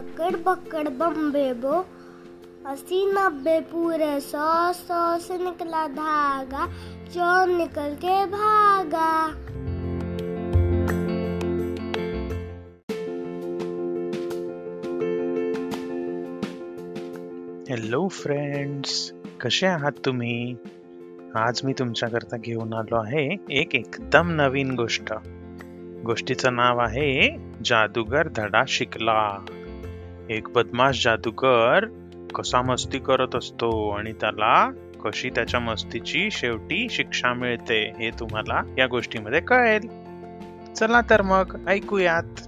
अकड़ बकड़ बम बेबो, अस्सी नब्बे पूरे सौ, सौ से निकला धागा, चोर निकल के भागा। हॅलो फ्रेंड्स, कसे आहात तुम्ही? आज मी तुमच्याकरता घेऊन आलो आहे एक एकदम नवीन गोष्ट. गोष्टीचं नाव आहे जादूगर धडा शिकला. एक बदमाश जादूगर कसा मस्ती करत असतो आणि त्याला कशी त्याच्या मस्तीची शेवटी शिक्षा मिळते हे तुम्हाला या गोष्टीमध्ये कळेल. चला तर मग ऐकूयात.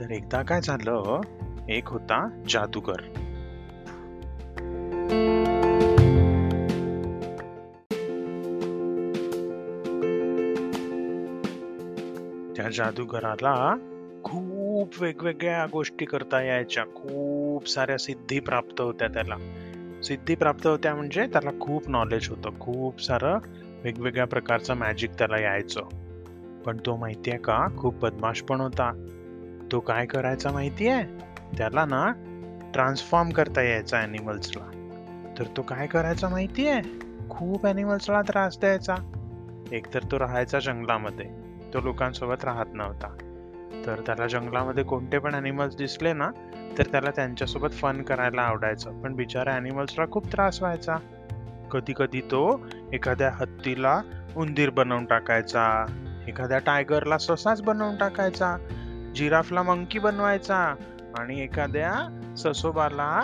तर एकदा काय झालं, एक होता जादूगर. त्या जादूगराला खूप वेगवेगळ्या गोष्टी करता यायच्या, खूप साऱ्या सिद्धी प्राप्त होत्या त्याला. सिद्धी प्राप्त होत्या म्हणजे त्याला खूप नॉलेज होतं, खूप सारं वेगवेगळ्या प्रकारचं मॅजिक त्याला यायचं. पण तो माहितीये का, खूप बदमाश पण होता. तो काय करायचा माहितीये, त्याला ना ट्रान्सफॉर्म करता यायचा ॲनिमल्सला. तर तो काय करायचा माहितीये, खूप ॲनिमल्सला त्रास द्यायचा. एकतर तो राहायचा जंगलामध्ये, तो लोकांसोबत राहत नव्हता. तर त्याला जंगलामध्ये कोणते पण ॲनिमल्स दिसले ना तर त्याला त्यांच्यासोबत फन करायला आवडायचं. पण बिचारा ॲनिमल्सला खूप त्रास व्हायचा. कधी कधी तो एखाद्या हत्तीला उंदीर बनवून टाकायचा, एखाद्या टायगरला ससाच बनवून टाकायचा, जिराफला मंकी बनवायचा आणि एखाद्या ससोबाला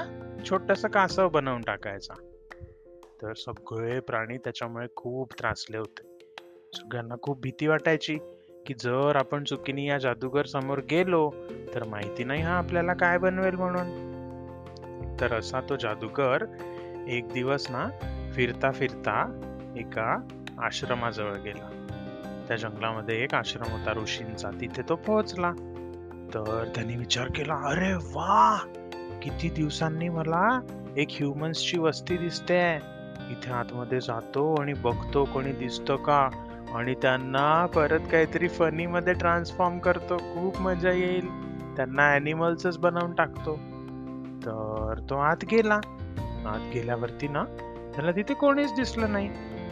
छोटंसं कासव बनवून टाकायचा. तर सगळे प्राणी त्याच्यामुळे खूप त्रासले होते. सगळ्यांना खूप भीती वाटायची की जर आपण चुकीने या जादूगर समोर गेलो तर माहिती नाही हा आपल्याला काय बनवेल म्हणून. तर असा तो जादूगर एक दिवस ना फिरता फिरता एका आश्रमाजवळ गेला. त्या जंगलामध्ये एक आश्रम होता ऋषींचा, तिथे तो पोहोचला. तर त्यांनी विचार केला, अरे वा, किती दिवसांनी मला एक ह्युमन्सची वस्ती दिसते. इथे आतमध्ये जातो आणि बघतो कोणी दिसतो का, आणि त्यांना परत काहीतरी फनी मध्ये ट्रान्सफॉर्म करतो, खूप मजा येईल. त्यांना ॲनिमल्सच बनवून टाकतो. तर तो आत गेला. आत गेल्यावरती ना त्याला तिथे कोणीच दिसलं नाही.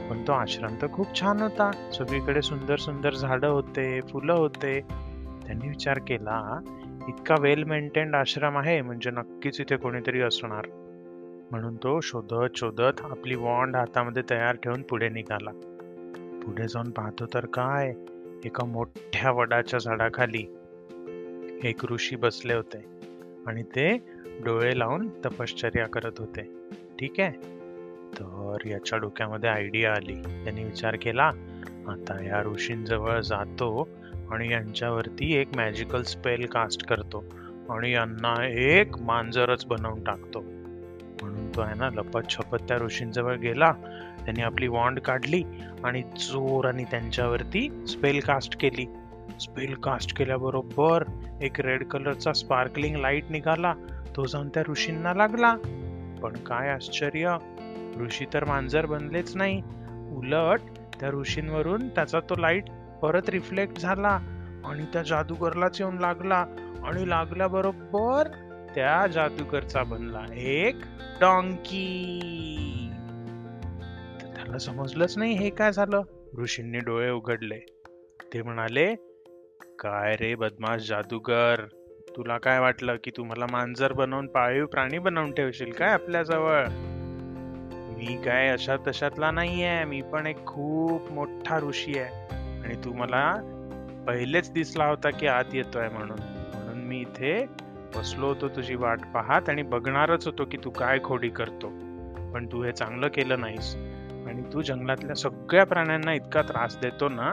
पण तो आश्रम तर खूप छान होता, सगळीकडे सुंदर सुंदर झाडं होते, फुलं होते. त्यांनी विचार केला, इतका वेल मेंटेन्ड आश्रम आहे म्हणजे नक्कीच इथे कोणीतरी असणार. म्हणून तो शोधत शोधत आपली वॉन्ड हातामध्ये तयार ठेवून पुढे निघाला. पुढे जाऊन पाहतो तर काय, एका मोठ्या वडाच्या झाडाखाली एक ऋषी बसले होते आणि ते डोळे लावून तपश्चर्या करत होते. ठीक आहे. तर याच्या डोक्यामध्ये आयडिया आली. त्यांनी विचार केला, आता या ऋषींजवळ जातो आणि यांच्यावरती एक मॅजिकल स्पेल कास्ट करतो आणि यांना एक मांजरच बनवून टाकतो. म्हणून तो आहे ना लपत छपत त्या ऋषींजवळ गेला. त्यांनी आपली वॉन्ड काढली आणि जोराने त्यांच्यावरती स्पेल कास्ट केली. स्पेल कास्ट केल्याबरोबर एक रेड कलरचा स्पार्कलिंग लाईट निघाला. तो जाऊन त्या ऋषींना लागला. पण काय आश्चर्य, ऋषी तर मांजर बनलेच नाही, उलट त्या ऋषींवरून त्याचा तो लाईट परत रिफ्लेक्ट झाला आणि त्या जादूगरलाच येऊन लागला. आणि लागल्याबरोबर त्या जादूगरचा बनला एक डॉंकी. तर त्याला समजलंच नाही हे काय झालं. ऋषींनी डोळे उघडले. ते म्हणाले, काय रे बदमाश जादूगर, तुला काय वाटलं की तुम्हाला मांजर बनवून पाळीव प्राणी बनवून ठेवशील काय आपल्याजवळ? मी काय अशा तशातला नाहीये, मी पण एक खूप मोठा ऋषी आहे आणि तू मला पहिलेच दिसला होता की आत येतोय म्हणून. म्हणून मी इथे बसलो होतो तुझी वाट पाहत आणि बघणारच होतो की तू काय खोडी करतो. पण तू हे चांगलं केलं नाहीस आणि तू जंगलातल्या सगळ्या प्राण्यांना इतका त्रास देतो ना,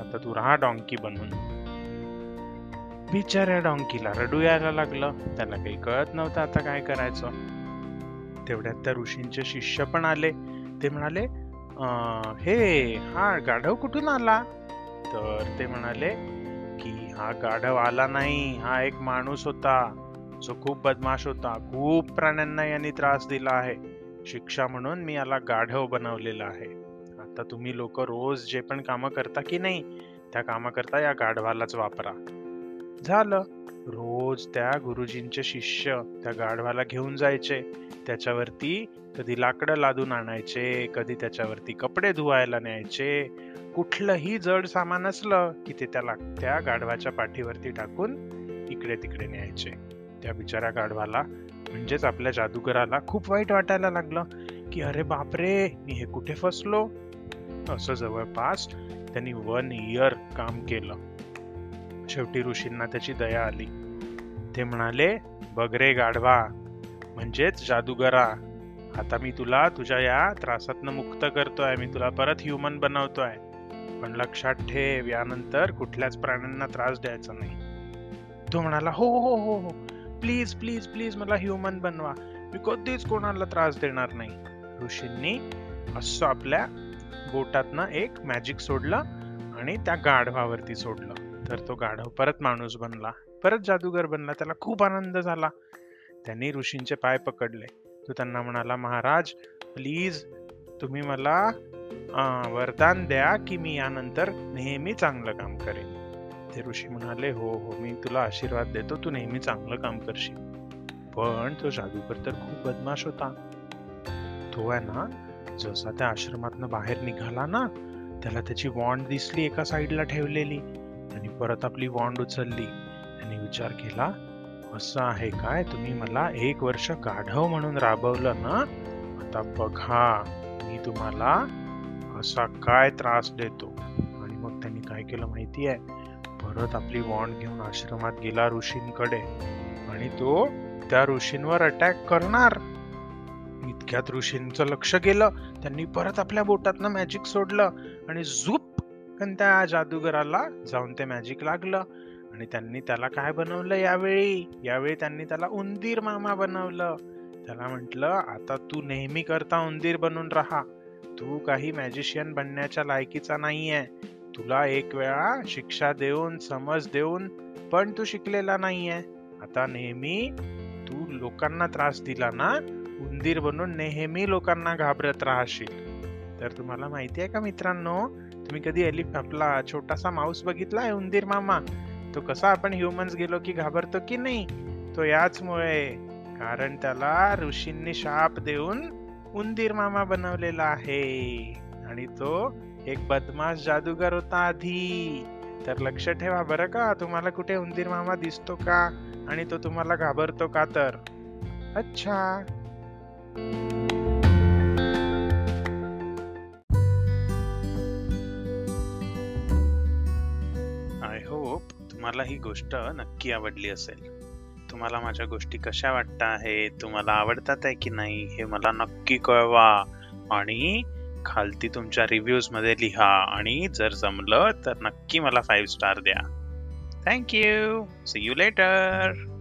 आता तू राहा डॉंकी बनून. बिचाऱ्या डॉंकीला रडू यायला लागलं. त्याला काही कळत नव्हतं आता काय करायचं. तेवढ्यात त्या ऋषींचे शिष्य पण आले. ते म्हणाले, हे हा गाढव कुठून आला? तर ते म्हणाले की हा गाढव आला नाही, हा एक माणूस होता जो खूप बदमाश होता, खूप प्राण्यांना यांनी त्रास दिला आहे. शिक्षा म्हणून मी याला गाढव बनवलेला आहे. आता तुम्ही लोक रोज जे पण कामं करता की नाही त्या कामाकरता या गाढवालाच वापरा. झालं. रोज त्या गुरुजींचे शिष्य त्या गाढवाला घेऊन जायचे, त्याच्यावरती कधी लाकडं लादून आणायचे, कधी त्याच्यावरती कपडे धुवायला न्यायचे. कुठलंही जड सामान असलं की ते त्या गाढवाच्या पाठीवरती टाकून इकडे तिकडे न्यायचे. त्या बिचारा गाढवाला म्हणजेच आपल्या जादूगराला खूप वाईट वाटायला लागलं की अरे बापरे, मी हे कुठे फसलो. असं जवळपास त्यांनी 1 year काम केलं. शेवटी ऋषींना त्याची दया आली. ते म्हणाले, बघ रे गाढवा म्हणजेच जादूगरा, आता मी तुला तुझ्या या त्रासातनं मुक्त करतोय, मी तुला परत ह्युमन बनवतोय, पण लक्षात ठेव यानंतर कुठल्याच प्राण्यांना त्रास द्यायचा नाही. तो म्हणाला, हो हो हो हो, प्लीज प्लीज प्लीज मला ह्युमन बनवा, मी कधीच कोणाला त्रास देणार नाही. ऋषींनी असं आपल्या बोटातनं एक मॅजिक सोडलं आणि त्या गाढवावरती सोडलं, तर तो गाढव परत माणूस बनला, परत जादूगर बनला. त्याला खूप आनंद झाला. त्यांनी ऋषींचे पाय पकडले. तो त्यांना म्हणाला, महाराज प्लीज तुम्ही मला वरदान द्या की मी यानंतर नेहमी चांगलं काम करेन. ते ऋषी म्हणाले, हो हो मी तुला आशीर्वाद देतो, तू नेहमी चांगलं काम करशील. पण तो जादूगर तर खूप बदमाश होता. तो आहे ना, जसा त्या आश्रमातनं बाहेर निघाला ना, त्याला त्याची वॉन्ड दिसली एका साईडला ठेवलेली. आणि परत आपली वॉन्ड उचलली. आणि विचार केला, असं आहे काय, तुम्ही मला 1 वर्ष गाढव म्हणून राबवलं ना, आता बघा मी तुम्हाला असा काय त्रास देतो. आणि मग त्यांनी काय केलं माहिती आहे, परत आपली वॉन्ड घेऊन आश्रमात गेला ऋषींकडे, आणि तो त्या ऋषींवर अटॅक करणार. इतक्यात ऋषींचं लक्ष गेलं. त्यांनी परत आपल्या बोटातनं मॅजिक सोडलं आणि झुप कन त्या जादूगराला जाऊन ते मॅजिक लागलं. आणि त्यांनी त्याला काय बनवलं यावेळी त्यांनी त्याला उंदीर मामा बनवलं. त्याला म्हटलं, आता तू नेहमी करता उंदीर बनून राहा, तू काही मॅजिशियन बनण्याच्या लायकीचा नाहीये. तुला 1 वेळा शिक्षा देऊन, समज देऊन, पण तू शिकलेला नाहीये. आता नेहमी तू लोकांना त्रास दिला ना, उंदीर बनून नेहमी लोकांना घाबरत राहशील. तर तुम्हाला माहिती आहे का मित्रांनो, तुम्ही कधी आपला छोटासा माऊस बघितलाय उंदीर मामा? तो कसा आपण ह्युमन्स गेलो की घाबरतो की नाही, तो याचमुळे, कारण त्याला ऋषींनी शाप देऊन उंदीर मामा बनवलेला आहे. आणि तो एक बदमाश जादूगर होता आधी. तर लक्ष ठेवा बरं का, तुम्हाला कुठे उंदीर मामा दिसतो का आणि तो तुम्हाला घाबरतो का तर. अच्छा, आय होप तुम्हाला ही गोष्ट नक्की आवडली असेल. तुम्हाला माझ्या गोष्टी कशा वाटत आहेत, तुम्हाला आवडतात आहे की नाही हे मला नक्की कळवा. आणि खालती तुमच्या रिव्ह्यूज मध्ये लिहा. आणि जर जमलं तर नक्की मला 5 स्टार द्या. थँक्यू. See you letter.